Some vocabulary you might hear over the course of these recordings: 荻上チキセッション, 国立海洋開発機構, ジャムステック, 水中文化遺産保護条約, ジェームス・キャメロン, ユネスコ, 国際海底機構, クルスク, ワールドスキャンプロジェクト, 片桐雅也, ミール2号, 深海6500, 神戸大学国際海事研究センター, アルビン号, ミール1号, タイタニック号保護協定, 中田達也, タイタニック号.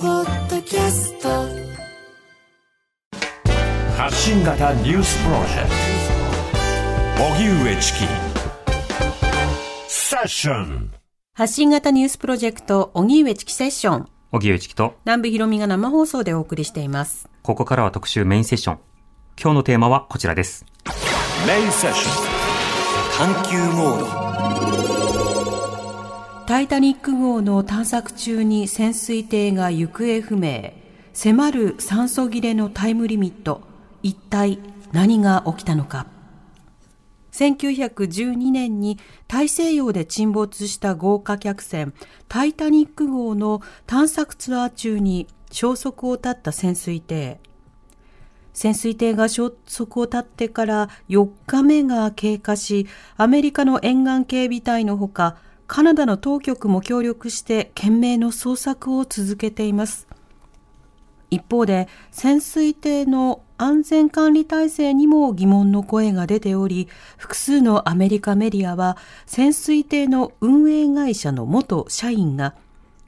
ポッドキャスト発信型ニュースプロジェクト荻上チキセッション発信型ニュースプロジェクト荻上チキセッション荻上チキと南部ひろみが生放送でお送りしています。ここからは特集メインセッション。今日のテーマはこちらです。メインセッション探求モード。タイタニック号の探索中に潜水艇が行方不明。迫る酸素切れのタイムリミット。一体何が起きたのか。1912年に大西洋で沈没した豪華客船タイタニック号の探索ツアー中に消息を絶った潜水艇。潜水艇が消息を絶ってから4日目が経過し、アメリカの沿岸警備隊のほかカナダの当局も協力して懸命の捜索を続けています。一方で潜水艇の安全管理体制にも疑問の声が出ており、複数のアメリカメディアは潜水艇の運営会社の元社員が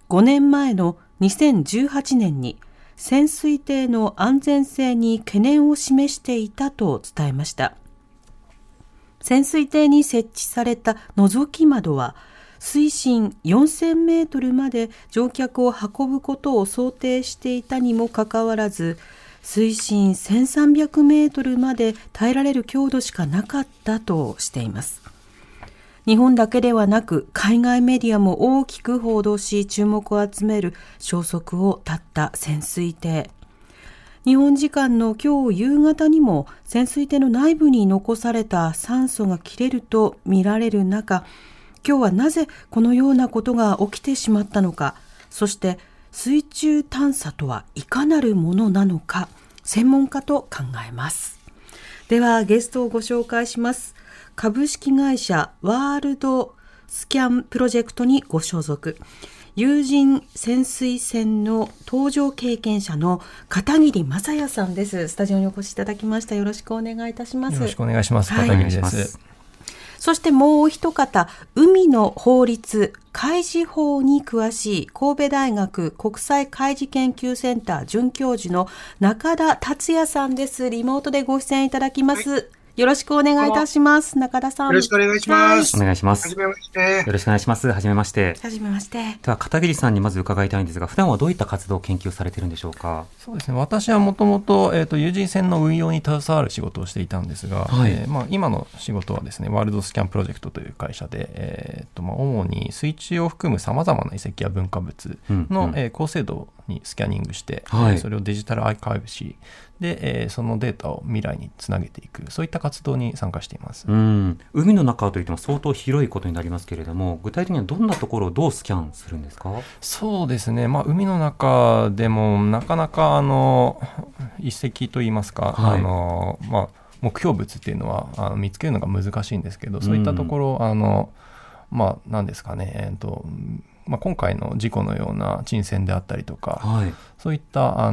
5年前の2018年に潜水艇の安全性に懸念を示していたと伝えました。潜水艇に設置された覗き窓は水深4000メートルまで乗客を運ぶことを想定していたにもかかわらず、水深1300メートルまで耐えられる強度しかなかったとしています。日本だけではなく海外メディアも大きく報道し注目を集める消息を絶った潜水艇。日本時間の今日夕方にも潜水艇の内部に残された酸素が切れると見られる中、今日はなぜこのようなことが起きてしまったのか、そして水中探査とはいかなるものなのか、専門家と考えます。ではゲストをご紹介します。株式会社ワールドスキャンプロジェクトにご所属、有人潜水船の搭乗経験者の片桐雅也さんです。スタジオにお越しいただきました。よろしくお願いいたします。よろしくお願いします。片桐です。そしてもう一方、海の法律海事法に詳しい神戸大学国際海事研究センター准教授の中田達也さんです。リモートでご出演いただきます。はい、よろしくお願いいたします。中田さん。よろしくお願いします。お願いします。はじめまして。よろしくお願いします。はじめまして。はじめまして。では片桐さんにまず伺いたいんですが、普段はどういった活動を研究されているんでしょうか。そうですね。私はもともと有人船の運用に携わる仕事をしていたんですが、はい、今の仕事はですね、ワールドスキャンプロジェクトという会社で、主に水中を含むさまざまな遺跡や文化物の、高精度にスキャニングして、はい、それをデジタルアーカイブしで、そのデータを未来につなげていく、そういった活動に参加しています。海の中といっても相当広いことになりますけれども、具体的にはどんなところをどうスキャンするんですか。そうですね、海の中でもなかなか遺跡といいますか、はい、目標物っていうのは見つけるのが難しいんですけど、そういったところ何ですかね、今回の事故のような沈船であったりとか、はい、そういった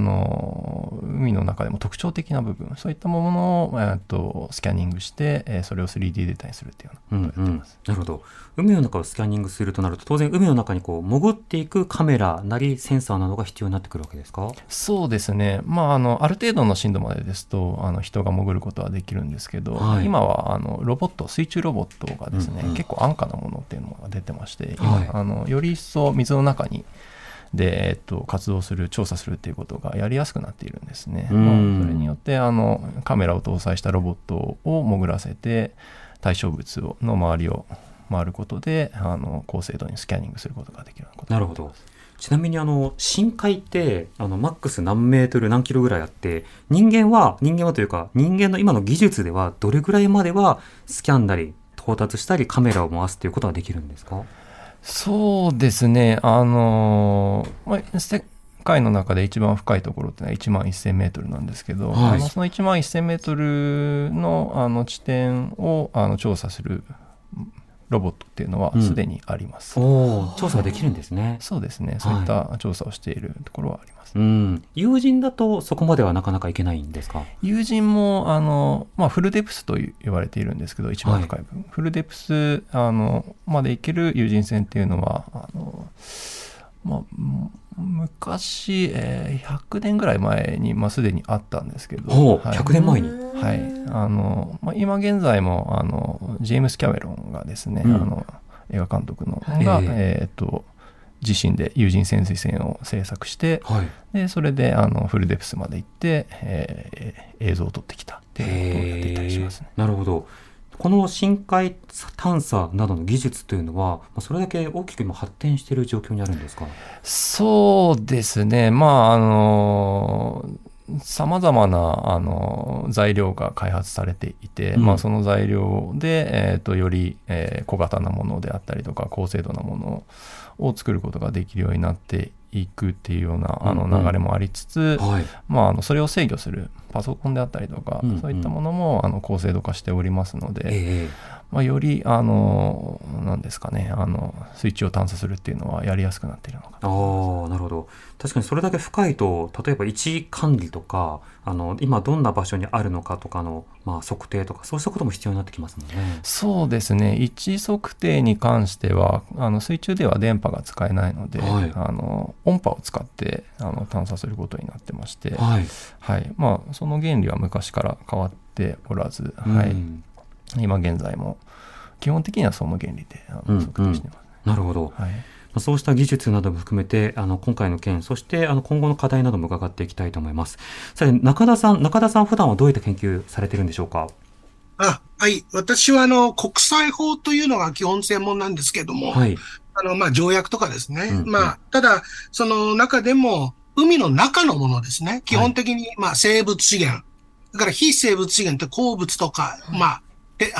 海の中でも特徴的な部分、そういったものを、スキャニングして、それを 3D データにするというようなことをやっています。なるほど。海の中をスキャニングするとなると、当然海の中にこう潜っていくカメラなりセンサーなどが必要になってくるわけですか。そうですね、ある程度の深度までですと人が潜ることはできるんですけど、はい、今は水中ロボットがですね、結構安価なものっていうのが出てまして、今、はい、より水の中にで、活動する調査するということがやりやすくなっているんですね。それによってカメラを搭載したロボットを潜らせて対象物の周りを回ることで高精度にスキャニングすることができるようなことになります。なるほど。ちなみに深海ってマックス何メートル何キロぐらいあって、人間はというか人間の今の技術ではどれぐらいまではスキャンなり到達したりカメラを回すということができるんですか。そうですね、世界の中で一番深いところってのは1万1000メートルなんですけど、はい、その1万1000メートル の地点を調査するロボットっていうのはすでにあります、うん、調査ができるんですね。そうですね、そういった調査をしているところはあります、はい、うん、友人だとそこまではなかなかいけないんですか？友人もフルデプスと言われているんですけど、一番深い部分、はい、フルデプスまで行ける有人船っていうのは昔、100年ぐらい前に、すでにあったんですけど、はい、100年前に、はい、今現在もジェームス・キャメロンがですね、うん、映画監督のが、自身で有人潜水船を制作して、はい、でそれでフルデプスまで行って、映像を撮ってきたっていうことをやっていたりしますね。なるほど。この深海探査などの技術というのはそれだけ大きく今発展している状況にあるんですか？そうですね、さまざまな材料が開発されていて、うん、その材料で、より、小型なものであったりとか高精度なものを作ることができるようになっていくっていうような流れもありつつ、うんうん、はい、それを制御するパソコンであったりとか、うんうん、そういったものも高精度化しておりますので、より何ですかね、水中を探査するっていうのはやりやすくなっているのかなと思います。あ、なるほど。確かにそれだけ深いと、例えば位置管理とか今どんな場所にあるのかとかの、測定とかそうしたことも必要になってきますもんね。そうですね、位置測定に関しては水中では電波が使えないので、はい、音波を使って探査することになってまして、はいはい、その原理は昔から変わっておらず、はい、今現在も基本的にはその原理で測定しています、ね、うんうん、なるほど、はい、そうした技術なども含めて今回の件、そして今後の課題なども伺っていきたいと思います。さて、中田さん普段はどういった研究されているんでしょうか？はい、私は国際法というのが基本専門なんですけれども、はい、条約とかですね、うんうん、ただその中でも海の中のものですね、基本的に、生物資源、だから非生物資源って鉱物とか、なんていう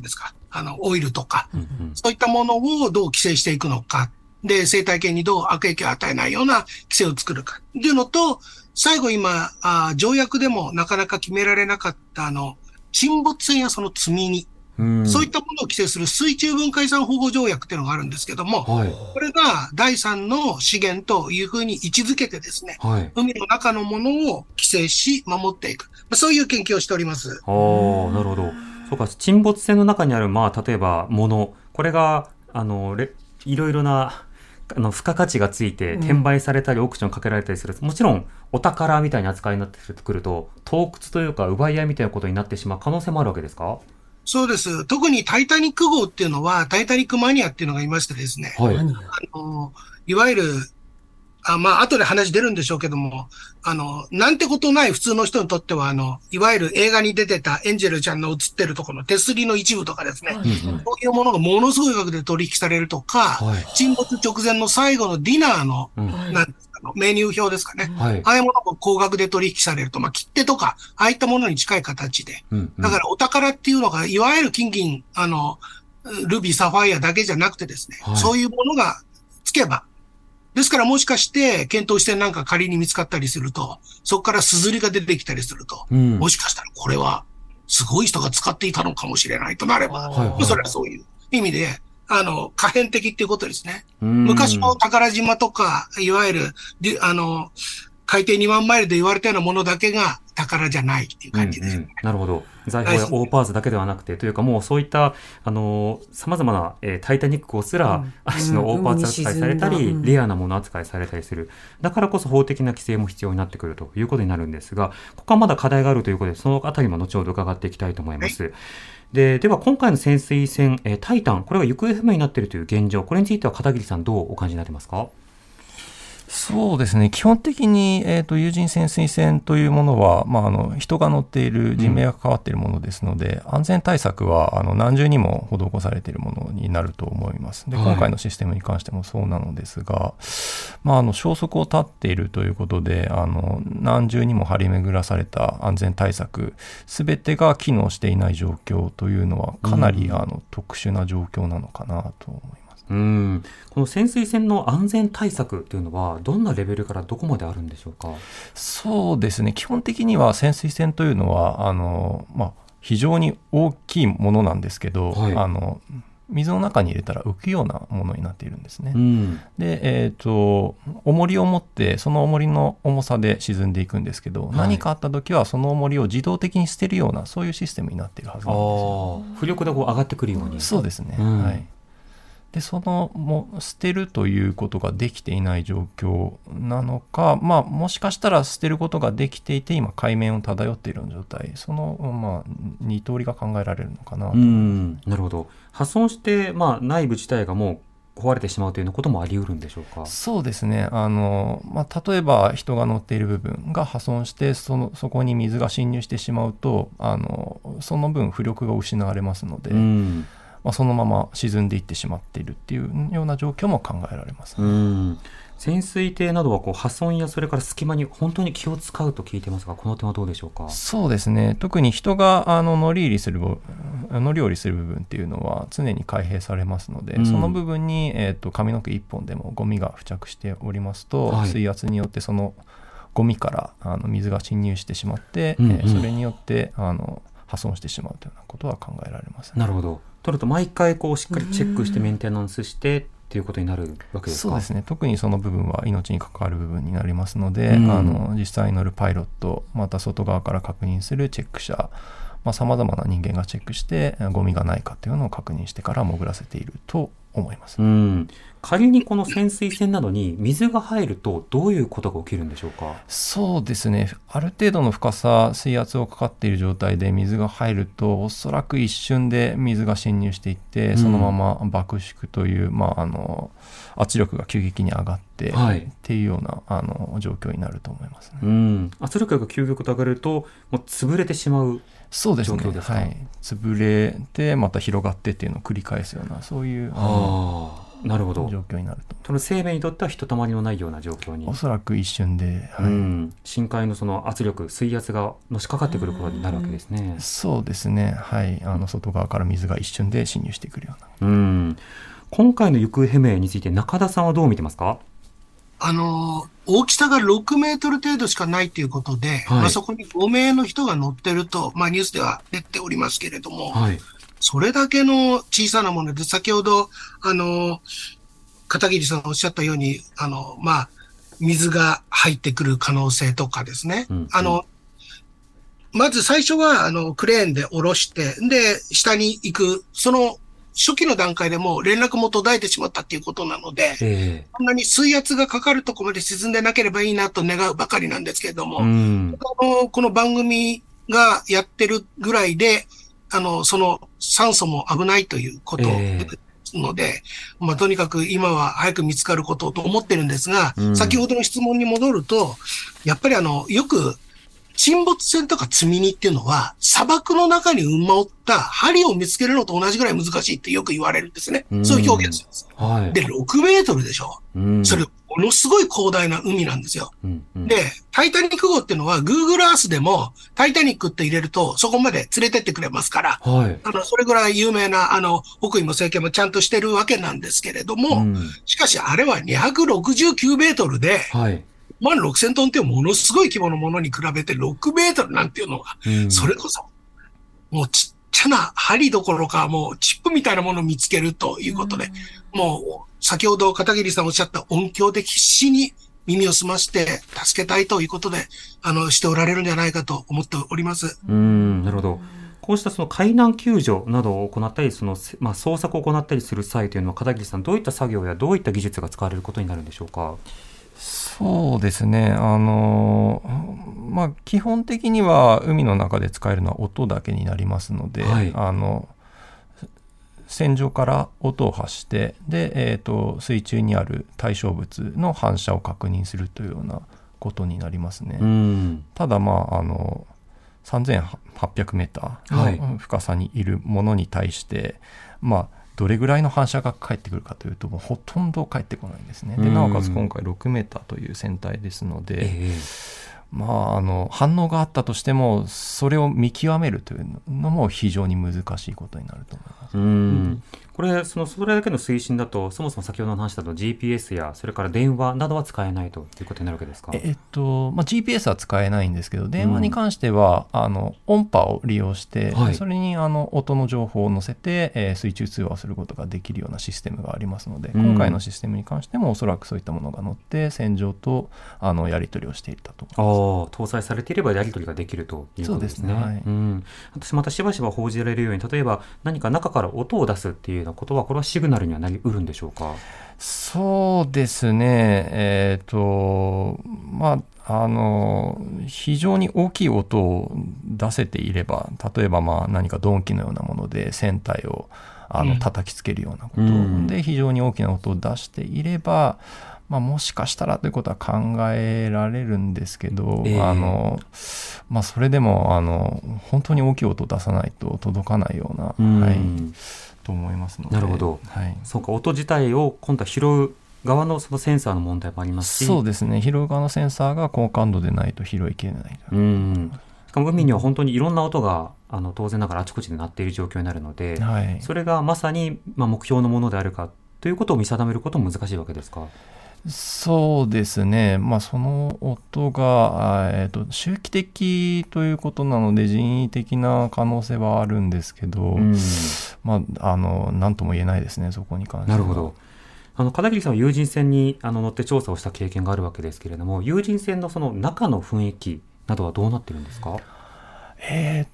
んですか、オイルとか、うんうん、そういったものをどう規制していくのか、で、生態系にどう悪影響を与えないような規制を作るかっていうのと、最後今、条約でもなかなか決められなかった沈没船やその積み荷、うん、そういったものを規制する水中文化遺産保護条約っていうのがあるんですけども、はい、これが第三の資源というふうに位置づけてですね、はい、海の中のものを規制し守っていく、そういう研究をしております。あー、なるほど。そうか、沈没船の中にある、例えば物、これがいろいろな付加価値がついて転売されたりオークションかけられたりする、うん、もちろんお宝みたいな扱いになってくると、盗掘というか奪い合いみたいなことになってしまう可能性もあるわけですか？そうです。特にタイタニック号っていうのは、タイタニックマニアっていうのがいましてですね。はい。いわゆる、後で話出るんでしょうけども、なんてことない普通の人にとっては、いわゆる映画に出てたエンジェルちゃんの映ってるところの手すりの一部とかですね。はい、そういうものがものすごい額で取引されるとか、はい、沈没直前の最後のディナーの、はい、メニュー表ですかね。はい、ああいうものも高額で取引されると、切手とか、ああいったものに近い形で。うんうん、だからお宝っていうのが、いわゆる金銀、ルビー、サファイアだけじゃなくてですね、はい、そういうものがつけば。ですからもしかして、検討してなんか仮に見つかったりすると、そこからすずりが出てきたりすると、うん、もしかしたらこれは、すごい人が使っていたのかもしれないとなれば、はいはい、それはそういう意味で、可変的っていうことですね。昔の宝島とか、いわゆる、海底2万マイルで言われたようなものだけが宝じゃないっていう感じです、ね、うんうん。なるほど。財宝やオーパーズだけではなくて、というかもうそういった、様々な、タイタニック号すら、足のオーパーズ扱いされたり、うん、レアなもの扱いされたりする。だからこそ法的な規制も必要になってくるということになるんですが、ここはまだ課題があるということで、そのあたりも後ほど伺っていきたいと思います。はい、では今回の潜水船、タイタン、これが行方不明になっているという現状、これについては片桐さん、どうお感じになってますか？そうですね、基本的に、有人潜水船というものは、人が乗っている、人命が関わっているものですので、うん、安全対策は何重にも施されているものになると思います。で、今回のシステムに関してもそうなのですが、はい、消息を絶っているということで、何重にも張り巡らされた安全対策すべてが機能していない状況というのは、かなり、特殊な状況なのかなと思います。この潜水船の安全対策というのはどんなレベルからどこまであるんでしょうか。そうですね、基本的には潜水船というのは非常に大きいものなんですけど、はい、水の中に入れたら浮くようなものになっているんですね、で、重りを持ってその重りの重さで沈んでいくんですけど、はい、何かあった時はその重りを自動的に捨てるようなそういうシステムになっているはずなんですよ。浮力でこう上がってくるように。そうですね、はい、でそのも捨てるということができていない状況なのか、もしかしたら捨てることができていて今海面を漂っている状態、その、2通りが考えられるのかなと思います。なるほど。破損して、内部自体がもう壊れてしまうというようなこともあり得るんでしょうか。そうですね、例えば人が乗っている部分が破損してそこに水が浸入してしまうとその分浮力が失われますので、そのまま沈んでいってしまっているというような状況も考えられます、ね、潜水艇などはこう破損やそれから隙間に本当に気を使うと聞いてますが、この点はどうでしょうか。そうですね、特に人が乗り降りする部分というのは常に開閉されますので、その部分に、髪の毛1本でもゴミが付着しておりますと、はい、水圧によってそのゴミから水が浸入してしまって、それによって破損してしまうというようなことは考えられます、ね、なるほど。となると毎回こうしっかりチェックしてメンテナンスしてということになるわけですか。そうですね、特にその部分は命に関わる部分になりますので、実際に乗るパイロット、また外側から確認するチェック者、様々な人間がチェックしてゴミがないかというのを確認してから潜らせていると思います、仮にこの潜水船などに水が入るとどういうことが起きるんでしょうか。そうですね、ある程度の深さ水圧をかかっている状態で水が入るとおそらく一瞬で水が浸入していってそのまま爆縮という、圧力が急激に上がって、っていうような状況になると思いますね、圧力が急激に上がるともう潰れてしまう。そうですね、潰れてまた広がってっていうのを繰り返すようなそういうなるほど状況になると。その生命にとってはひとたまりのないような状況におそらく一瞬で、深海のその圧力水圧がのしかかってくることになるわけですね。そうですね、はい、外側から水が一瞬で侵入してくるような。今回の行方不明について中田さんはどう見てますか。大きさが6メートル程度しかないということで、そこに5名の人が乗ってると、ニュースでは出ておりますけれども、それだけの小さなもので、先ほど、片桐さんがおっしゃったように、水が入ってくる可能性とかですね。まず最初は、クレーンで下ろして、で、下に行く、その、初期の段階でもう連絡も途絶えてしまったということなので、こんなに水圧がかかるとこまで沈んでなければいいなと願うばかりなんですけれども、この番組がやってるぐらいで、その酸素も危ないということですので、とにかく今は早く見つかることと思ってるんですが、先ほどの質問に戻ると、やっぱりよく、沈没船とか積み荷っていうのは砂漠の中に埋まった針を見つけるのと同じぐらい難しいってよく言われるんですね。そういう表現するんです、で、6メートルでしょ、それものすごい広大な海なんですよ、で、タイタニック号っていうのは Google Earth でもタイタニックって入れるとそこまで連れてってくれますから、それぐらい有名な北緯も西経もちゃんとしてるわけなんですけれども、しかしあれは269メートルで、6000トンってものすごい規模のものに比べて6メートルなんていうのは、それこそ、もうちっちゃな針どころか、もうチップみたいなものを見つけるということで、もう先ほど片桐さんおっしゃった音響で必死に耳を澄まして助けたいということで、しておられるんじゃないかと思っております。なるほど。こうしたその海難救助などを行ったり、捜索を行ったりする際というのは、片桐さん、どういった作業やどういった技術が使われることになるんでしょうか。そうですね、基本的には海の中で使えるのは音だけになりますので、船上から音を発してで、水中にある対象物の反射を確認するというようなことになりますね。ただ3800メーターの深さにいるものに対して、どれぐらいの反射が返ってくるかというともうほとんど返ってこないんですね。でなおかつ今回6メーターという船体ですので、まあ、反応があったとしてもそれを見極めるというのも非常に難しいことになると思います。これそれだけの推進だと、そもそも先ほどの話だと GPS やそれから電話などは使えないということになるわけですか？GPS は使えないんですけど、電話に関しては音波を利用して、はい、それに音の情報を載せて、水中通話をすることができるようなシステムがありますので、今回のシステムに関してもおそらくそういったものが載って線上とやり取りをしていたと思います。搭載されていればやり取りができるということですね。そうですね、はい。私またしばしば報じられるように、例えば何か中から音を出すっていうようなことは、これはシグナルにはなりうるんでしょうか？そうですね、非常に大きい音を出せていれば、例えば何か鈍器のようなもので船体を叩きつけるようなことで、非常に大きな音を出していれば、もしかしたらということは考えられるんですけど、それでも本当に大きい音を出さないと届かないような、はい、と思いますので。なるほど、はい、そうか、音自体を今度は拾う側のそのセンサーの問題もありますし。そうですね、拾う側のセンサーが高感度でないと拾いきれない。しかも海には本当にいろんな音が当然ながらあちこちで鳴っている状況になるので、はい、それがまさに目標のものであるかということを見定めることも難しいわけですか？そうですね、その音が、周期的ということなので人為的な可能性はあるんですけど、なんとも言えないですね、そこに関しては。なるほど。片桐さんは有人船に乗って調査をした経験があるわけですけれども、有人船のその中の雰囲気などはどうなってるんですか？で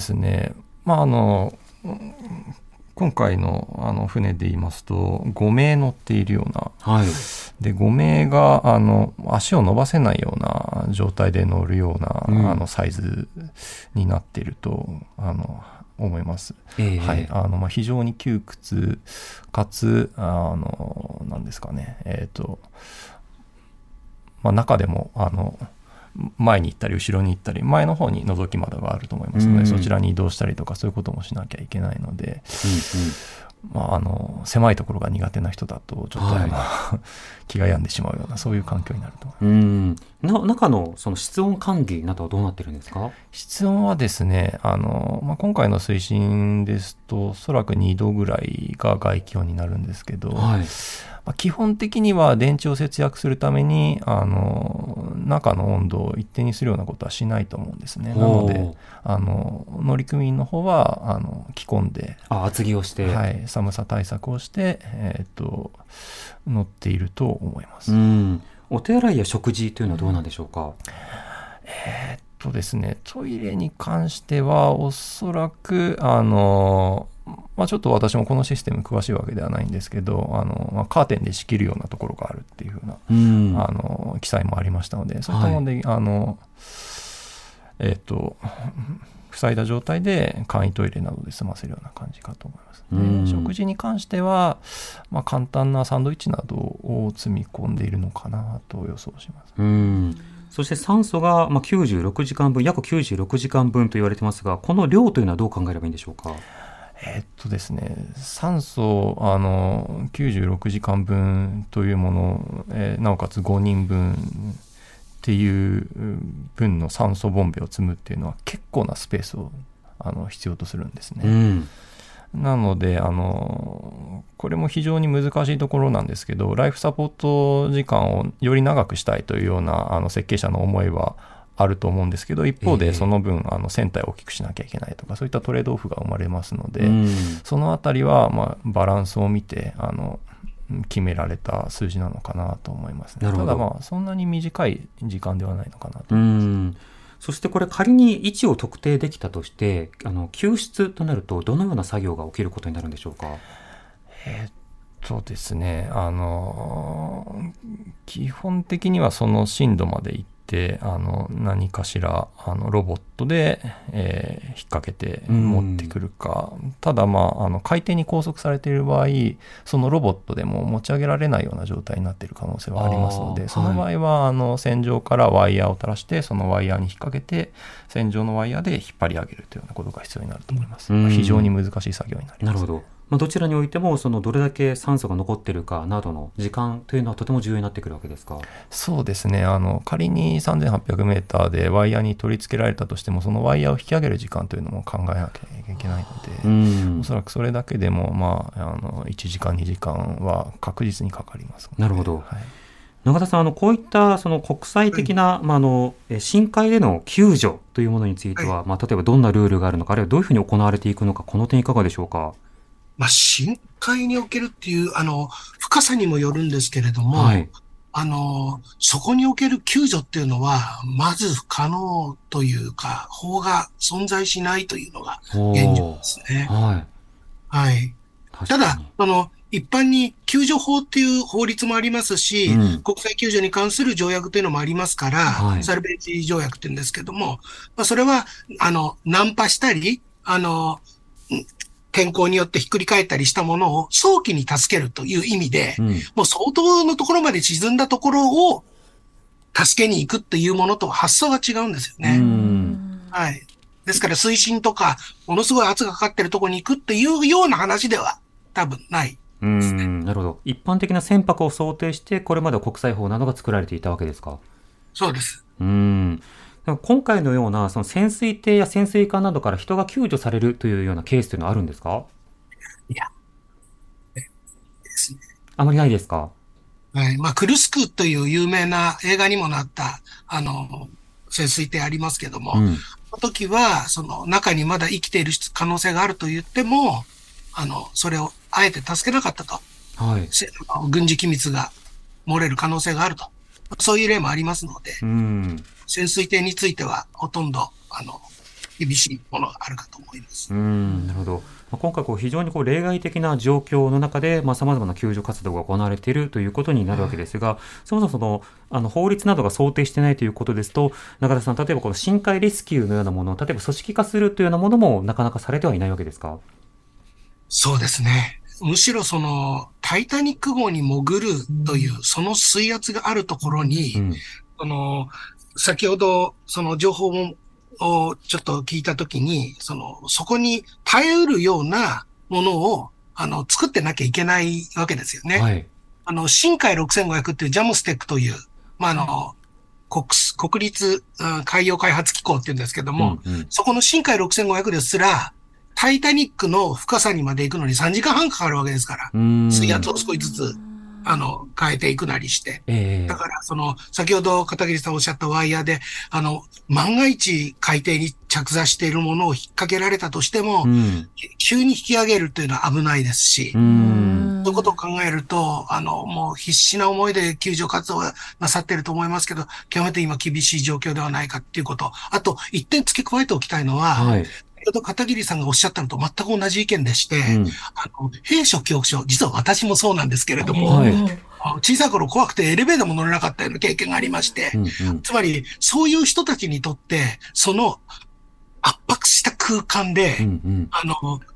すね、今回の船で言いますと5名乗っているような、はい、で5名が足を伸ばせないような状態で乗るような、サイズになっていると思います。はい、非常に窮屈かつなんですかね、中でも前に行ったり後ろに行ったり、前の方に覗き窓があると思いますので、そちらに移動したりとかそういうこともしなきゃいけないので、狭いところが苦手な人だとちょっと気が病んでしまうような、そういう環境になると思います。中のその室温管理などはどうなってるんですか？室温はですね、今回の水深ですとおそらく2度ぐらいが外気温になるんですけど、はい、基本的には電池を節約するために中の温度を一定にするようなことはしないと思うんですね。なので乗組員の方は着込んで厚着をして、はい、寒さ対策をして、乗っていると思います。お手洗いや食事というのはどうなんでしょうか？ですね、トイレに関してはおそらくちょっと私もこのシステム詳しいわけではないんですけど、カーテンで仕切るようなところがあるっていうふうな、記載もありましたので、そういったもので、はい、塞いだ状態で簡易トイレなどで済ませるような感じかと思います。食事に関しては、簡単なサンドイッチなどを積み込んでいるのかなと予想します。そして酸素が96時間分、約96時間分と言われてますが、この量というのはどう考えればいいんでしょうか？ですね、酸素96時間分というもの、なおかつ5人分っていう分の酸素ボンベを積むっていうのは結構なスペースを必要とするんですね。なのでこれも非常に難しいところなんですけど、ライフサポート時間をより長くしたいというような設計者の思いはあると思うんですけど、一方でその分船体を大きくしなきゃいけないとか、そういったトレードオフが生まれますので、そのあたりはバランスを見て決められた数字なのかなと思いますね。ただそんなに短い時間ではないのかなと思います。そしてこれ仮に位置を特定できたとして、救出となるとどのような作業が起きることになるんでしょうか？ですね、基本的にはその深度まで行ってで何かしらロボットで、引っ掛けて持ってくるか、ただ海底に拘束されている場合、そのロボットでも持ち上げられないような状態になっている可能性はありますので、その場合は、はい、船上からワイヤーを垂らして、そのワイヤーに引っ掛けて船上のワイヤーで引っ張り上げるというようなことが必要になると思います。非常に難しい作業になります。なるほど。まあ、どちらにおいてもそのどれだけ酸素が残っているかなどの時間というのはとても重要になってくるわけですか。そうですね、仮に 3800メーターでワイヤーに取り付けられたとしても、そのワイヤーを引き上げる時間というのも考えなきゃいけないので、おそらくそれだけでも、まあ、1時間2時間は確実にかかります、ね、なるほど、はい、永田さん、こういったその国際的な、まあ、深海での救助というものについては、まあ、例えばどんなルールがあるのか、あるいはどういうふうに行われていくのか、この点いかがでしょうか。まあ、深海におけるっていう、深さにもよるんですけれども、はい、そこにおける救助っていうのは、まず不可能というか、法が存在しないというのが現状ですね。はい。はい。ただ、一般に救助法っていう法律もありますし、うん、国際救助に関する条約というのもありますから、はい、サルベージ条約って言うんですけども、まあ、それは、ナンパしたり、天候によってひっくり返ったりしたものを早期に助けるという意味で、うん、もう相当のところまで沈んだところを助けに行くっていうものと発想が違うんですよね。はい。ですから水深とかものすごい圧がかかってるところに行くっていうような話では多分ないですね。なるほど。一般的な船舶を想定してこれまで国際法などが作られていたわけですか。そうです。今回のようなその潜水艇や潜水艦などから人が救助されるというようなケースというのはあるんですか。いや、ですね、あまりないですか。はい、まあクルスクという有名な映画にもなった潜水艇ありますけども、その時はその中にまだ生きている可能性があると言っても、それをあえて助けなかったと、はい、軍事機密が漏れる可能性があると。そういう例もありますので、潜水艇についてはほとんど厳しいものがあるかと思います。なるほど。今回非常に例外的な状況の中で、まあ、様々な救助活動が行われているということになるわけですが、そもそも法律などが想定していないということですと、永田さん、例えばこの深海レスキューのようなもの、例えば組織化するというようなものもなかなかされてはいないわけですか。そうですね。むしろそのタイタニック号に潜るというその水圧があるところに、先ほどその情報をちょっと聞いたときに、そこに耐えうるようなものを作ってなきゃいけないわけですよね。はい、深海6500っていうジャムステックという、まあ国立海洋開発機構っていうんですけども、そこの深海6500ですら、タイタニックの深さにまで行くのに3時間半かかるわけですから、水圧を少しずつ、変えていくなりして。だから、先ほど片桐さんおっしゃったワイヤーで、万が一海底に着座しているものを引っ掛けられたとしても、急に引き上げるというのは危ないですし、そういうことを考えると、もう必死な思いで救助活動をなさっていると思いますけど、極めて今厳しい状況ではないかっていうこと。あと、一点付け加えておきたいのは、片桐さんがおっしゃったのと全く同じ意見でして、閉所恐怖症、実は私もそうなんですけれども、小さい頃怖くてエレベーターも乗れなかったような経験がありまして、つまりそういう人たちにとって、その圧迫した空間で、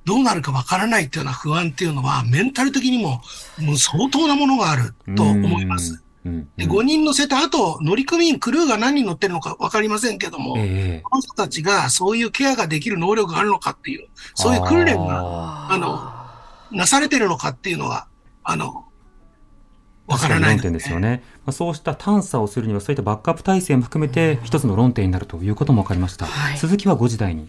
どうなるかわからないというような不安というのは、メンタル的にも相当なものがあると思います。で5人乗せた後、乗組員、クルーが何人乗ってるのか分かりませんけども、この人たちがそういうケアができる能力があるのかっていう、そういう訓練が、なされてるのかっていうのは、分からないので、論点ですよね。そうした探査をするには、そういったバックアップ体制も含めて、一つの論点になるということも分かりました。はい、続きは5時台に。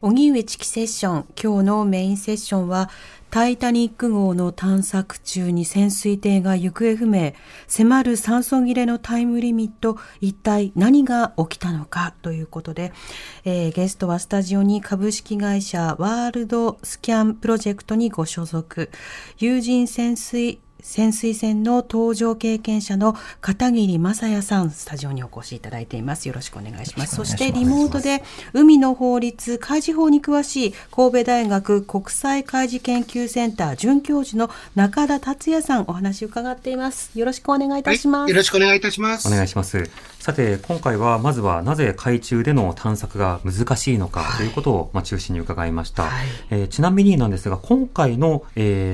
荻上チキセッション、今日のメインセッションはタイタニック号の探索中に潜水艇が行方不明、迫る酸素切れのタイムリミット、一体何が起きたのかということで、ゲストはスタジオに株式会社ワールドスキャンプロジェクトにご所属、有人潜水潜水船の搭乗経験者の片桐雅也さん、スタジオにお越しいただいています。よろしくお願いします。そしてリモートで海の法律海事法に詳しい神戸大学国際海事研究センター准教授の中田達也さん、お話を伺っています。よろしくお願いいたします。はい、よろしくお願いいたします。お願いします。さて今回はまずはなぜ海中での探索が難しいのかということを中心に伺いました。はい、ちなみになんですが今回の、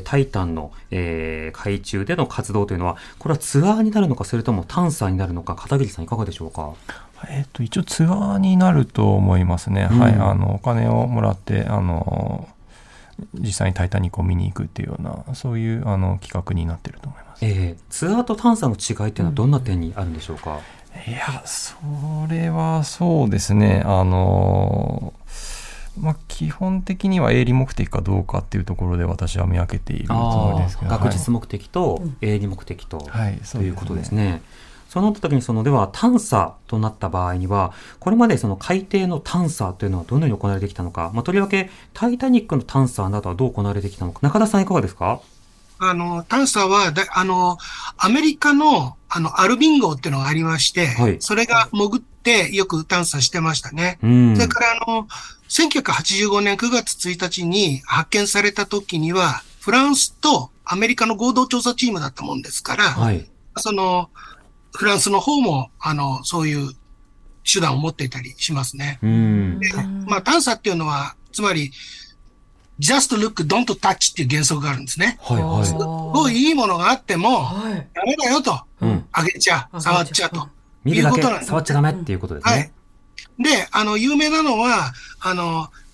タイタンの、海中での活動というのはこれはツアーになるのかそれとも探査になるのか、片桐さんいかがでしょうか。一応ツアーになると思いますね。うん、はい、お金をもらって実際にタイタニックを見に行くっていうようなそういう企画になっていると思います。ツアーと探査の違いというのはどんな点にあるんでしょうか。うん、いやそれはそうですね、基本的には営利目的かどうかっていうところで私は見分けているつもりですけど、学術目的と営利目的と、はい、ということですね。そうなった時にでは探査となった場合にはこれまで海底の探査というのはどのように行われてきたのか、とりわけタイタニックの探査などはどう行われてきたのか、中田さんいかがですか。探査はアメリカのアルビン号っていうのがありまして、はい、それが潜ってよく探査してましたね。うん、それから1985年9月1日に発見された時にはフランスとアメリカの合同調査チームだったもんですから、はい、フランスの方もそういう手段を持っていたりしますね。うん、で探査っていうのはつまりjust look, don't touch っていう原則があるんですね。はいはい、すごいいいものがあっても、はい、ダメだよと、うん、あげちゃ、触っちゃと見るだけいうことなんです。触っちゃダメっていうことですね。はい、で、有名なのは、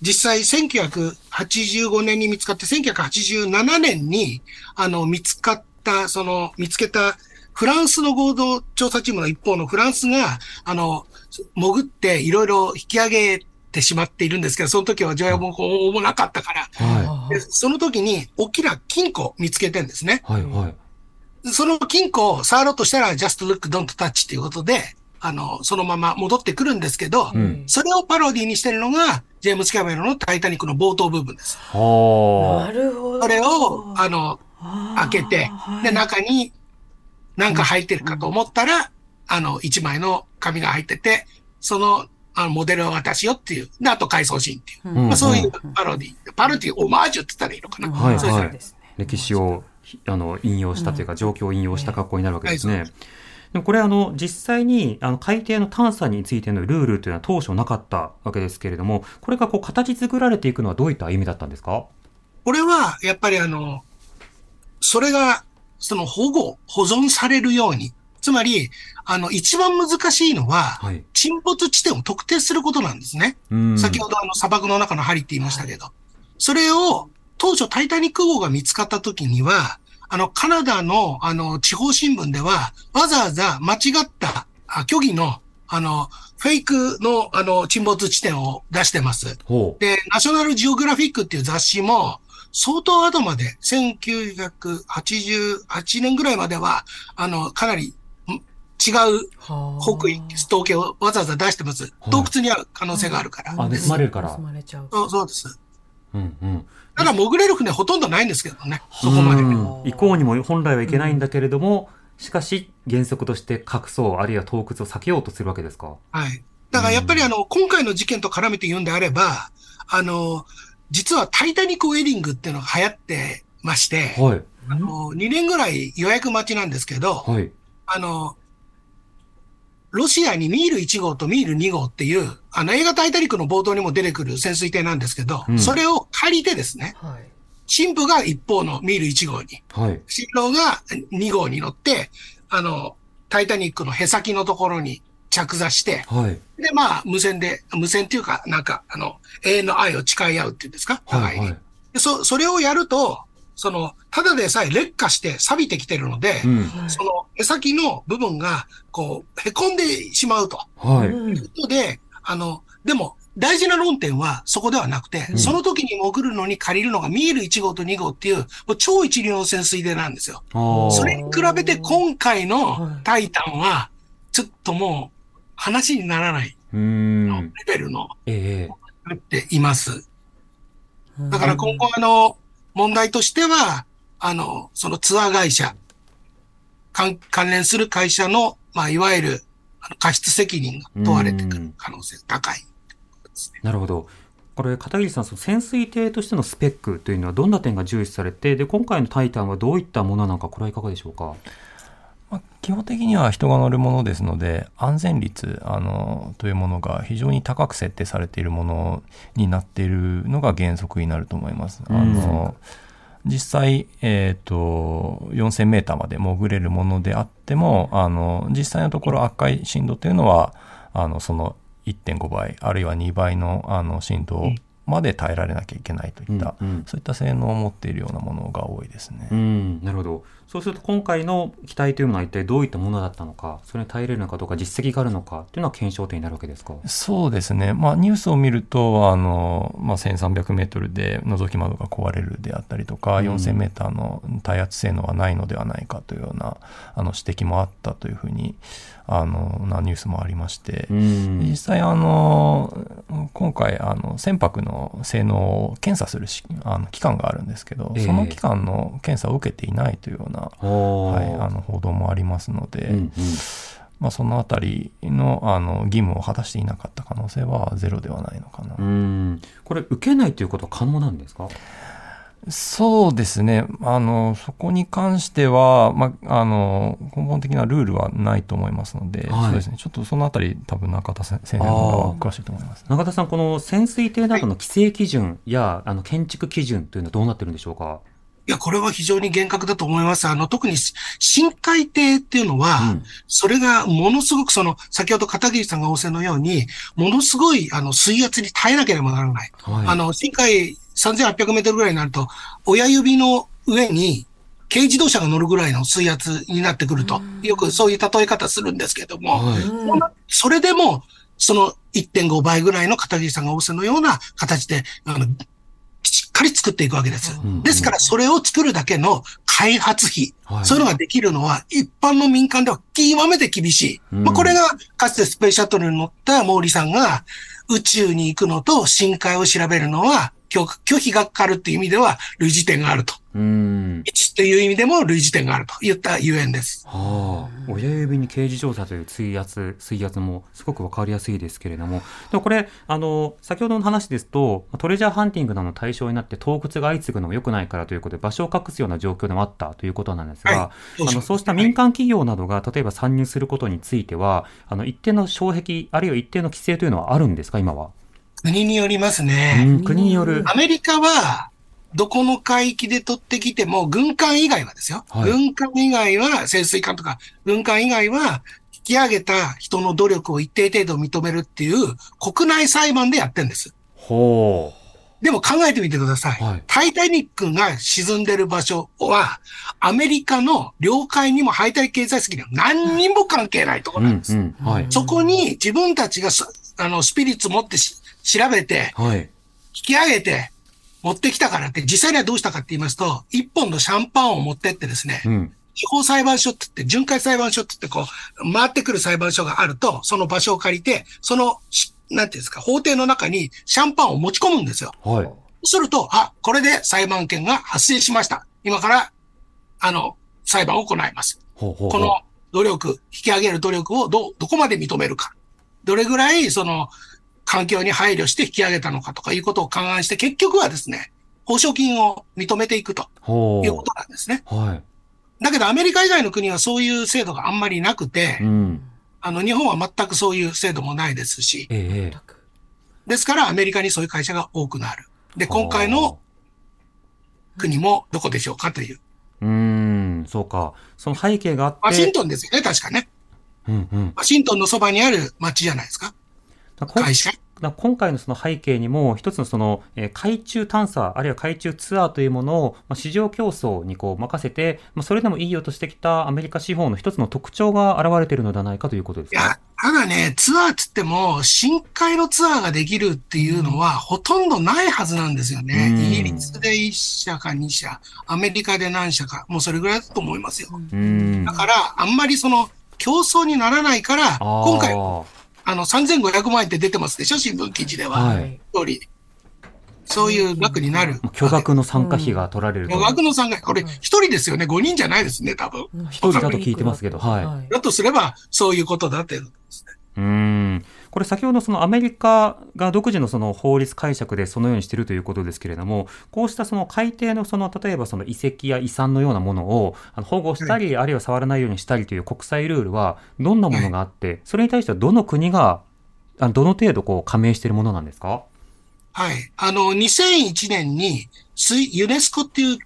実際1985年に見つかって、1987年に、見つけたフランスの合同調査チームの一方のフランスが、潜っていろいろ引き上げてしまっているんですけど、その時は情報もなかったから、はい、でその時に大きな金庫を見つけてんですね。はいはい、その金庫を触ろうとしたら just look don't touch ということでそのまま戻ってくるんですけど、うん、それをパロディにしてるのがジェームス・キャメロンのタイタニックの冒頭部分です。なるほど。それを開けて、で中に何か入ってるかと思ったら、うん、一枚の紙が入ってて、そのモデルは私よっていう、であと回想シーンっていう、うん、そういうパロディ、パロディオマージュって言ったらいいのかな、うん、はいはい、歴史を引用したというか、うん、状況を引用した格好になるわけですね。はい、でもこれ実際に海底の探査についてのルールというのは当初なかったわけですけれども、これが形作られていくのはどういった意味だったんですか。これはやっぱりそれが保存されるように、つまり、一番難しいのは、はい、沈没地点を特定することなんですね。先ほど砂漠の中の針って言いましたけど、はい、それを当初タイタニック号が見つかった時には、カナダの地方新聞では、わざわざ間違った虚偽のフェイクの沈没地点を出してます。で、ナショナルジオグラフィックっていう雑誌も、相当後まで、1988年ぐらいまでは、かなり違う北緯統計をわざわざ出してます。はい、洞窟にある可能性があるから。はい、盗まれるから。盗まれちゃう。そうです。うんうん。ただ潜れる船ほとんどないんですけどね。そこまで。以降にも本来はいけないんだけれども、うん、しかし原則として隠そうあるいは洞窟を避けようとするわけですか。はい。だからやっぱり今回の事件と絡めて言うんであれば、実はタイタニックウェディングっていうのが流行ってまして、はい、2年ぐらい予約待ちなんですけど、はい、ロシアにミール1号とミール2号っていう、映画タイタニックの冒頭にも出てくる潜水艇なんですけど、うん、それを借りてですね、はい、神父が一方のミール1号に、はい、新郎が2号に乗って、タイタニックのへさきのところに着座して、はい、で、無線っていうか、永遠の愛を誓い合うっていうんですか、互いに。はいはい、でそれをやると、ただでさえ劣化して錆びてきてるので、うん、へさきの部分が、へこんでしまうと。はい。いうことで、でも、大事な論点はそこではなくて、うん、その時に潜るのに借りるのがミール1号と2号っていう、もう超一流の潜水艇なんですよ。それに比べて今回のタイタンは、ちょっともう、話にならない、レベルの、なっています。だから今後問題としては、そのツアー会社、関連する会社の、まあ、いわゆる過失責任が問われてくる可能性が高いですね。なるほど。これ片桐さん、その潜水艇としてのスペックというのはどんな点が重視されて、で今回のタイタンはどういったものなのか、これはいかがでしょうか。まあ、基本的には人が乗るものですので、安全率というものが非常に高く設定されているものになっているのが原則になると思います。実際、4000メーターまで潜れるものであっても、実際のところ赤い深度というのはその1.5 倍あるいは2倍の、振動まで耐えられなきゃいけないといった、そういった性能を持っているようなものが多いですね。なるほど。そうすると今回の機体というのは一体どういったものだったのか、それに耐えれるのかどうか、実績があるのかというのは検証点になるわけですか。そうですね、まあ、ニュースを見ると1300メートルで覗き窓が壊れるであったりとか、4000メーターの耐圧性能はないのではないかというような指摘もあったというふうになニュースもありまして、実際今回船舶の性能を検査する機関があるんですけど、その機関の検査を受けていないというような、報道もありますので、まあ、そのあたりの、義務を果たしていなかった可能性はゼロではないのかな。これ受けないということは可能なんですか。そうですね。そこに関しては、まあ、根本的なルールはないと思いますので、そうですね。ちょっとそのあたり、多分中田先生の方が詳しいと思います。中田さん、この潜水艇などの規制基準や、建築基準というのはどうなってるんでしょうか。いや、これは非常に厳格だと思います。特に深海艇っていうのは、それがものすごく先ほど片桐さんが仰せのように、ものすごい、水圧に耐えなければならない。深海3800メートルぐらいになると、親指の上に軽自動車が乗るぐらいの水圧になってくると、よくそういう例え方するんですけども、それでも、その 1.5 倍ぐらいの片桐さんが仰せのような形で、しっかり作っていくわけです。ですから、それを作るだけの開発費、そういうのができるのは、一般の民間では極めて厳しい。これが、かつてスペースシャトルに乗った毛利さんが、宇宙に行くのと深海を調べるのは、拒否がかかるっていう意味では類似点があると。1という意味でも類似点があるといったゆえんです。親指に軽自動車という水圧もすごくわかりやすいですけれども、でもこれ、先ほどの話ですと、トレジャーハンティングなどの対象になって盗掘が相次ぐのも良くないからということで、場所を隠すような状況でもあったということなんですが、そうした民間企業などが例えば参入することについては、一定の障壁、あるいは一定の規制というのはあるんですか、今は。国によりますね。国による。アメリカは、どこの海域で取ってきても、軍艦以外はですよ。軍艦以外は、潜水艦とか、軍艦以外は、引き上げた人の努力を一定程度認めるっていう、国内裁判でやってるんです。でも考えてみてください。タイタニックが沈んでる場所は、アメリカの領海にも排他的経済水域にも何にも関係ないところなんです。そこに自分たちが、スピリッツ持って調べて、引き上げて、持ってきたからって、実際にはどうしたかって言いますと、一本のシャンパンを持ってってですね、地方裁判所って言って、巡回裁判所って言って、こう、回ってくる裁判所があると、その場所を借りて、なんていうんですか、法廷の中にシャンパンを持ち込むんですよ。すると、これで裁判権が発生しました。今から、裁判を行います。この引き上げる努力をどこまで認めるか。どれぐらい、環境に配慮して引き上げたのかとかいうことを勘案して、結局はですね、報奨金を認めていくということなんですね。だけどアメリカ以外の国はそういう制度があんまりなくて、日本は全くそういう制度もないですし、ですからアメリカにそういう会社が多くなる。で、今回の国もどこでしょうかという。そうか。その背景があって。ワシントンですよね、確かね。ワシントンのそばにある街じゃないですか。今回のその背景にも一つの海中探査あるいは海中ツアーというものを市場競争に任せて、それでもいいよとしてきたアメリカ資本の一つの特徴が現れているのではないかということですか。いや、ただね、ツアーって言っても深海のツアーができるっていうのはほとんどないはずなんですよね。イギリスで1社か2社、アメリカで何社か、もうそれぐらいだと思いますよ。だからあんまり競争にならないから、今回3500万円って出てますでしょ、新聞記事では。そういう額になる。巨額の参加費が取られる。巨額の参加費、これ一人ですよね、5人じゃないですね、多分。一人だと聞いてますけど、はい。だとすれば、そういうことだっていうことですね。これ先ほどそのアメリカが独自のその法律解釈でそのようにしているということですけれども、こうしたその海底のその例えばその遺跡や遺産のようなものを保護したり、あるいは触らないようにしたりという国際ルールはどんなものがあって、それに対してはどの国がどの程度こう加盟しているものなんですか？はい。2001年にユネスコっていう、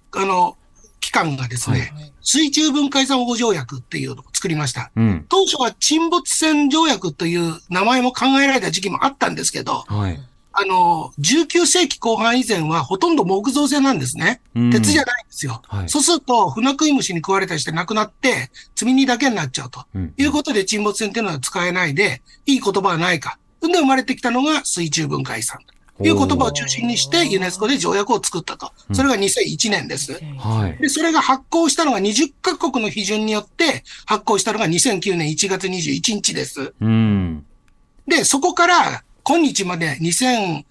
機関がですね、はい、水中文化遺産保護条約っていうのを作りました。うん、当初は沈没船条約という名前も考えられた時期もあったんですけど、はい、19世紀後半以前はほとんど木造船なんですね。うん、鉄じゃないんですよ。はい、そうすると、船食い虫に食われたりして亡くなって、積み荷だけになっちゃうと。うん、いうことで沈没船っていうのは使えないで、いい言葉はないか。で、生まれてきたのが水中文化遺産。いう言葉を中心にしてユネスコで条約を作ったと。それが2001年です。はい、で、それが発行したのが20カ国の批准によって発行したのが2009年1月21日です。うん、で、そこから今日まで2009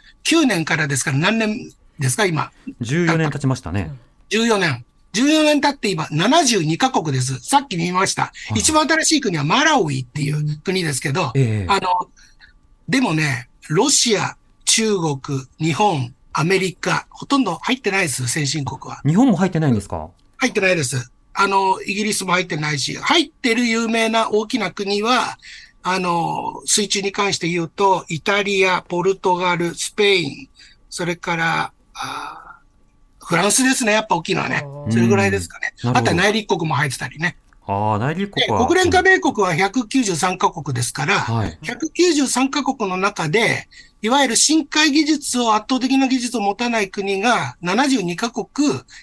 年からですから何年ですか今。14年経ちましたね。14年。14年経って今72カ国です。さっき見ました。一番新しい国はマラウイっていう国ですけど、でもね、ロシア、中国、日本、アメリカ、ほとんど入ってないです、先進国は。日本も入ってないんですか？入ってないです。イギリスも入ってないし、入ってる有名な大きな国は、水中に関して言うと、イタリア、ポルトガル、スペイン、それから、フランスですね、やっぱ大きいのはね。それぐらいですかね。あとは内陸国も入ってたりね。ああ、内陸国は。国連加盟国は193カ国ですから、はい、193カ国の中で、いわゆる深海技術を圧倒的な技術を持たない国が72カ国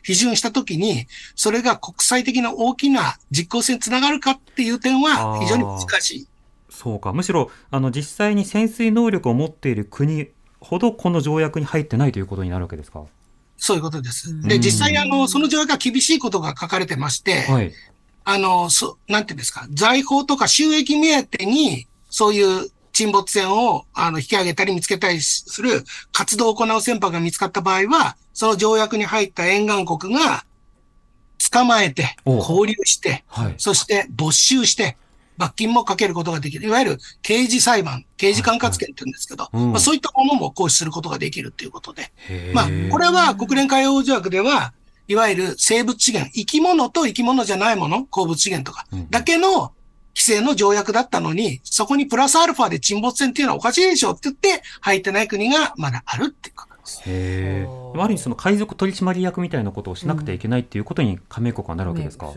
批准したときに、それが国際的な大きな実効性につながるかっていう点は非常に難しい。そうか。むしろ、実際に潜水能力を持っている国ほどこの条約に入ってないということになるわけですか？そういうことです。で、実際その条約は厳しいことが書かれてまして、はい。なんていうんですか、財宝とか収益目当てに、そういう沈没船を、引き上げたり見つけたりする活動を行う船舶が見つかった場合は、その条約に入った沿岸国が、捕まえて、拘留して、はい、そして没収して、罰金もかけることができる。いわゆる刑事裁判、刑事管轄権って言うんですけど、そういったものも行使することができるっていうことで。これは国連海洋条約では、いわゆる生物資源、生き物と生き物じゃないもの、鉱物資源とか、だけの規制の条約だったのに、そこにプラスアルファで沈没船っていうのはおかしいでしょって言って、入ってない国がまだあるっていうことです。へぇ。ある意味その海賊取締役みたいなことをしなくてはいけないっていうことに加盟国はなるわけですか？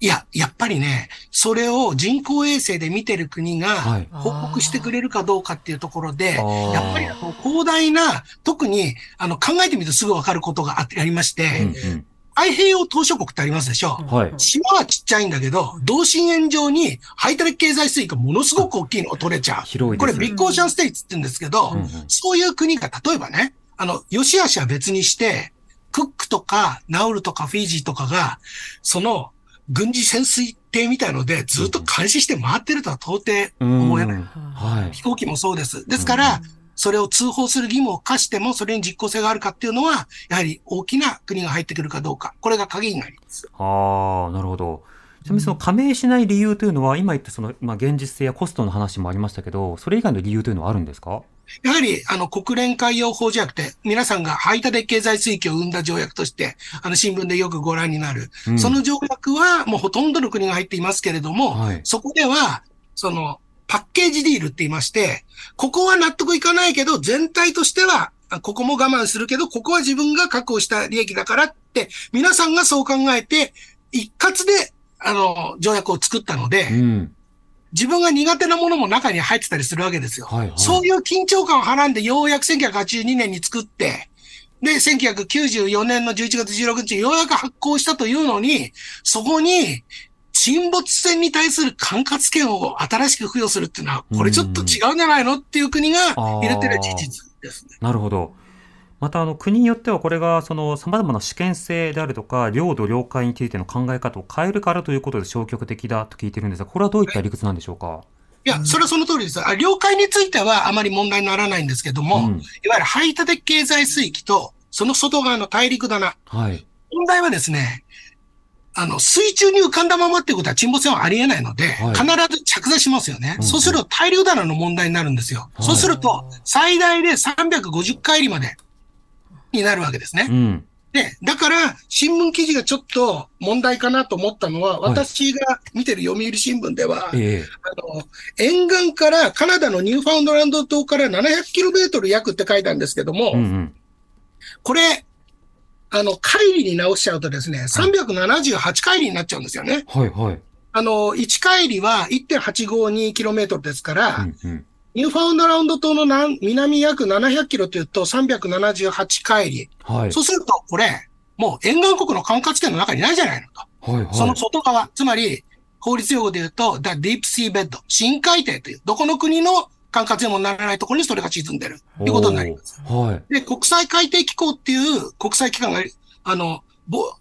いや、やっぱりね、それを人工衛星で見てる国が報告してくれるかどうかっていうところで、やっぱり広大な、特に考えてみるとすぐわかることがありまして、太平洋島しょ国ってありますでしょ、はい、島はちっちゃいんだけど、同心円状に排他的経済水域がものすごく大きいのが取れちゃう。広いです。これビッグオーシャンステイツって言うんですけど、そういう国が例えばね、よしあしは別にして、クックとかナウルとかフィジーとかが、軍事潜水艇みたいので、ずっと監視して回ってるとは到底思えない。飛行機もそうです。ですから、それを通報する義務を課しても、それに実効性があるかっていうのは、やはり大きな国が入ってくるかどうか、これが鍵になります。ああ、なるほど。ちなみにその加盟しない理由というのは、今言ったその、現実性やコストの話もありましたけど、それ以外の理由というのはあるんですか？やはり、国連海洋法条約って、皆さんが排他的経済水域を生んだ条約として、新聞でよくご覧になる。その条約は、もうほとんどの国が入っていますけれども、はい、そこでは、パッケージディールって言いまして、ここは納得いかないけど、全体としては、ここも我慢するけど、ここは自分が確保した利益だからって、皆さんがそう考えて、一括で、条約を作ったので、自分が苦手なものも中に入ってたりするわけですよ。はいはい、そういう緊張感をはらんで、ようやく1982年に作って、で、1994年の11月16日にようやく発行したというのに、そこに沈没船に対する管轄権を新しく付与するっていうのは、これちょっと違うんじゃないのっていう国が入れてる事実ですね。なるほど。また国によってはこれが様々な主権性であるとか領土領海についての考え方を変えるからということで消極的だと聞いているんですが、これはどういった理屈なんでしょうか？いや、それはその通りです。領海についてはあまり問題にならないんですけども、いわゆる排他的経済水域と、その外側の大陸棚。はい。問題はですね、水中に浮かんだままっていうことは沈没船はありえないので、はい、必ず着座しますよね。うん、そうすると大陸棚の問題になるんですよ。はい、そうすると、最大で350海里までになるわけですね。うん、で、だから、新聞記事がちょっと問題かなと思ったのは、私が見てる読売新聞では、はい、沿岸からカナダのニューファウンドランド島から700km約って書いたんですけども、うんうん、これ、海里に直しちゃうとですね、378海里になっちゃうんですよね。はいはい。1海里は 1.852km ですから、うんうん、ニューファウンドランド島の南約700キロというと378海里。はい。そうすると、これ、もう沿岸国の管轄圏の中にないじゃないのと。はいはい。その外側、つまり、法律用語で言うと、The Deep Sea Bed、深海底という、どこの国の管轄にもならないところにそれが沈んでるということになります。はい。で、国際海底機構っていう国際機関が、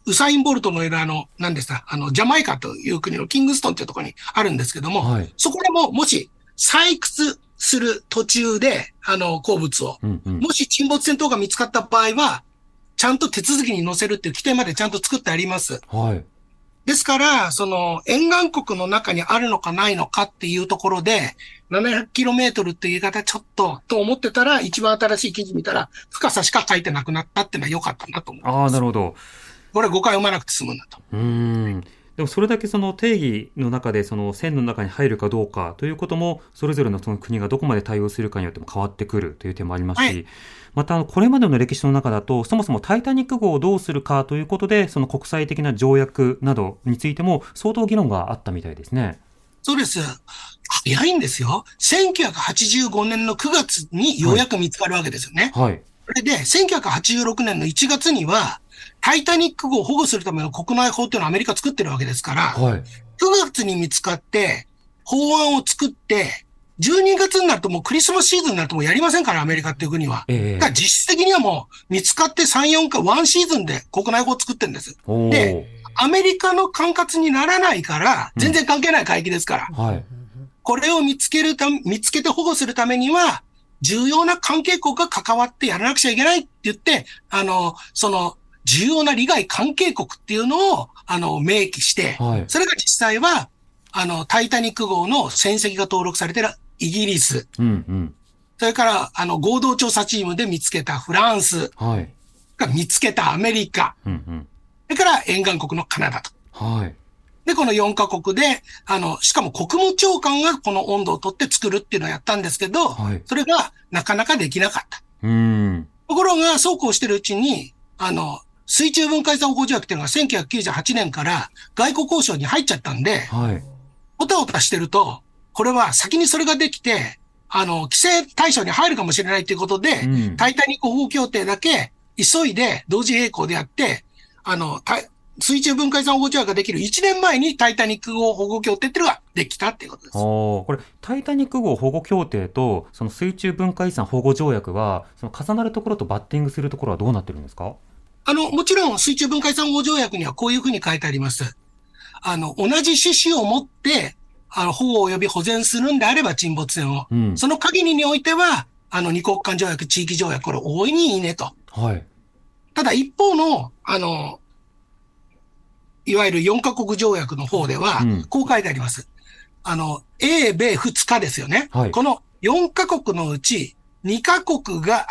ウサイン・ボルトのいる何でした、ジャマイカという国のキングストンっていうところにあるんですけども、はい、そこでも、もし採掘する途中で、鉱物を、うんうん、もし沈没船等が見つかった場合は、ちゃんと手続きに乗せるっていう規定までちゃんと作ってあります。はい。ですから、沿岸国の中にあるのかないのかっていうところで、700km っていう言い方ちょっと、と思ってたら、一番新しい記事見たら、深さしか書いてなくなったっていうのは良かったなと思います。ああ、なるほど。これは誤解を生まなくて済むんだと。でもそれだけ定義の中で、線の中に入るかどうかということも、それぞれの国がどこまで対応するかによっても変わってくるという点もありますし、はい、また、これまでの歴史の中だと、そもそもタイタニック号をどうするかということで、国際的な条約などについても相当議論があったみたいですね。そうです。早いんですよ。1985年の9月にようやく見つかるわけですよね。はい。はい、それで、1986年の1月には、タイタニック号を保護するための国内法っていうのをアメリカ作ってるわけですから、はい、9月に見つかって、法案を作って、12月になるともうクリスマスシーズンになるともうやりませんから、アメリカっていう国は。だから実質的にはもう見つかって3、4回、1シーズンで国内法を作ってるんです。で、アメリカの管轄にならないから、全然関係ない海域ですから。うん、はい、これを見つけて保護するためには、重要な関係国が関わってやらなくちゃいけないって言って、重要な利害関係国っていうのを、明記して、はい、それが実際は、タイタニック号の船籍が登録されてるイギリス、うんうん、それから、合同調査チームで見つけたフランス、はい、が見つけたアメリカ、うんうん、それから沿岸国のカナダと。はい。で、この4カ国で、しかも国務長官がこの音頭を取って作るっていうのをやったんですけど、はい、それがなかなかできなかった。ところが、そうこうしてるうちに、水中文化遺産保護条約っていうのが1998年から外交交渉に入っちゃったんで、はい、おたおたしてると、これは先にそれができて、規制対象に入るかもしれないということで、うん、タイタニック保護協定だけ急いで同時並行でやって、水中文化遺産保護条約ができる1年前にタイタニック号保護協定っていうのができたっていうことです。これ、タイタニック号保護協定と水中文化遺産保護条約は、重なるところとバッティングするところはどうなってるんですか？もちろん水中文化遺産保護条約にはこういうふうに書いてあります。同じ趣旨を持って、保護及び保全するんであれば沈没船を。うん、その限りにおいては、二国間条約、地域条約、これ大いにいいねと。はい。ただ一方の、いわゆる4カ国条約の方では、こう書いてあります。うん、英米仏華ですよね。はい、この4カ国のうち、2カ国が、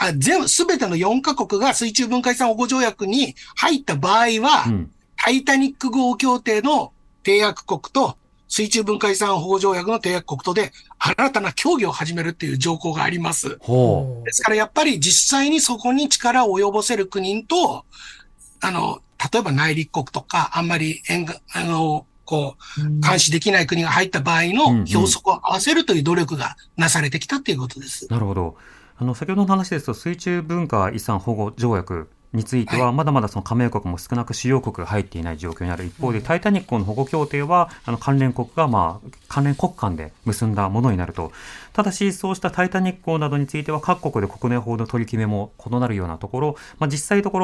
すべての4カ国が水中文化遺産保護条約に入った場合は、うん、タイタニック号協定の締約国と、水中文化遺産保護条約の締約国とで、新たな協議を始めるっていう条項があります。ですからやっぱり実際にそこに力を及ぼせる国と、例えば内陸国とか、あんまり監視できない国が入った場合の標則を合わせるという努力がなされてきたということです。なるほど。先ほどの話ですと、水中文化遺産保護条約については、まだまだ加盟国も少なく主要国が入っていない状況にある一方で、はい、タイタニック号の保護協定は、関連国間で結んだものになると。ただしそうしたタイタニック号などについては各国で国内法の取り決めも異なるようなところ、実際のとこ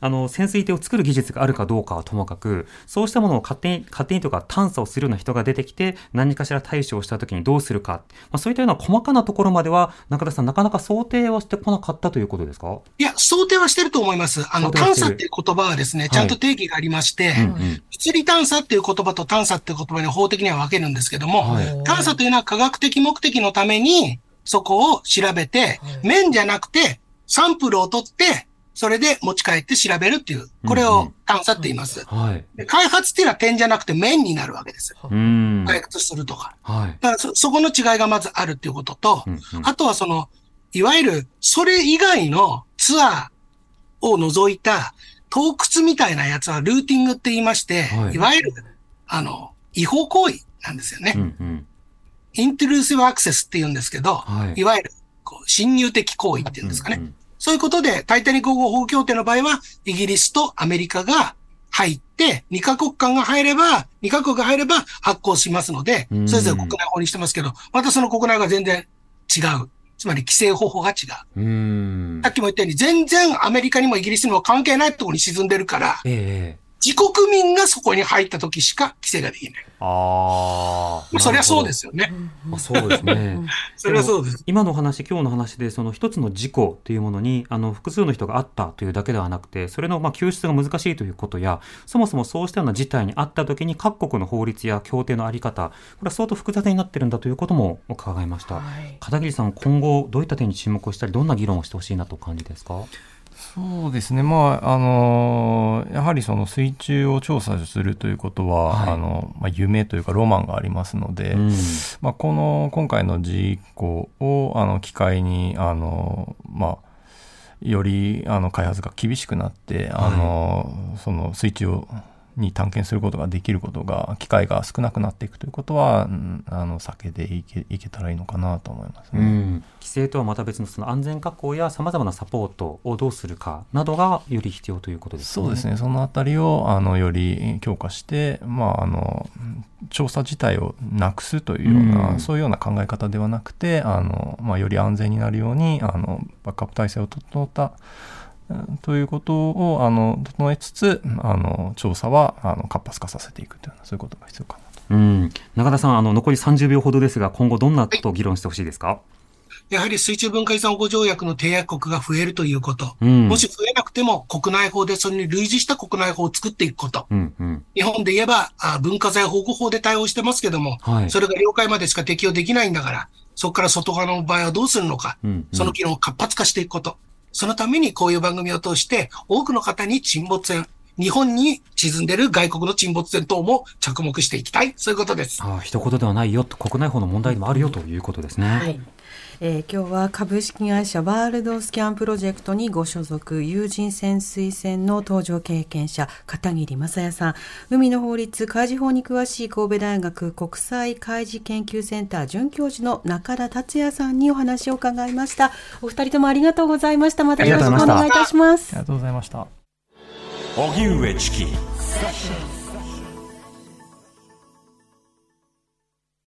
ろ潜水艇を作る技術があるかどうかはともかく、そうしたものを勝手にとか探査をするような人が出てきて何かしら対処をしたときにどうするか、そういったような細かなところまでは中田さんなかなか想定はしてこなかったということですか？いや、想定はしてると思います。探査っていう言葉はですね、はい、ちゃんと定義がありまして、物理探査っていう言葉と探査っていう言葉に法的には分けるんですけども、探査というのは科学的目的のためにそこを調べて、面じゃなくてサンプルを取ってそれで持ち帰って調べるっていう、これを探査って言います。で、開発っていうのは点じゃなくて面になるわけです。開発するとか。だからそこの違いがまずあるっていうことと、あとはいわゆるそれ以外のツアーを除いた盗掘みたいなやつはルーティングって言いまして、いわゆる違法行為なんですよね。イントゥルーシブアクセスって言うんですけど、いわゆる侵入的行為っていうんですかね。そういうことで、タイタニック号法協定の場合は、イギリスとアメリカが入って、2カ国が入れば発効しますので、それぞれ国内法にしてますけど、またその国内が全然違う。つまり規制方法が違う。さっきも言ったように、全然アメリカにもイギリスにも関係ないところに沈んでるから、自国民がそこに入った時しか規制ができない。そりゃそうですよね。そうですね。それはそうです。今の話、今日の話で、一つの事故というものに、複数の人があったというだけではなくて、それの救出が難しいということや、そもそもそうしたような事態にあったときに、各国の法律や協定のあり方、これは相当複雑になっているんだということも伺いました。片桐さん、今後、どういった点に注目をしたり、どんな議論をしてほしいなとお感じですか？そうですね、やはり水中を調査するということは、夢というかロマンがありますので、今回の事故を機会により開発が厳しくなって水中に探検することができることが機会が少なくなっていくということは、避けていけたらいいのかなと思いますね。規制とはまた別の、安全確保やさまざまなサポートをどうするかなどがより必要ということですね。そうですね。そのあたりをより強化して、調査自体をなくすというような、そういうような考え方ではなくて、より安全になるようにバックアップ体制を整ったということを整えつつ調査は活発化させていくというそういうことが必要かなと。中田さん残り30秒ほどですが、今後どんなことを議論してほしいですか？やはり水中文化遺産保護条約の締約国が増えるということ、もし増えなくても国内法でそれに類似した国内法を作っていくこと、日本で言えば文化財保護法で対応してますけども、それが領海までしか適用できないんだから、そこから外側の場合はどうするのか、その議論を活発化していくこと、そのためにこういう番組を通して多くの方に沈没船、日本に沈んでる外国の沈没船等も着目していきたい、そういうことです。一言ではないよと、国内法の問題でもあるよということですね。今日は株式会社ワールドスキャンプロジェクトにご所属、有人潜水船の搭乗経験者片桐雅也さん、海の法律海事法に詳しい神戸大学国際海事研究センター准教授の中田達也さんにお話を伺いました。お二人ともありがとうございました。またよろしくお願いいたします。ありがとうございました。荻上チキ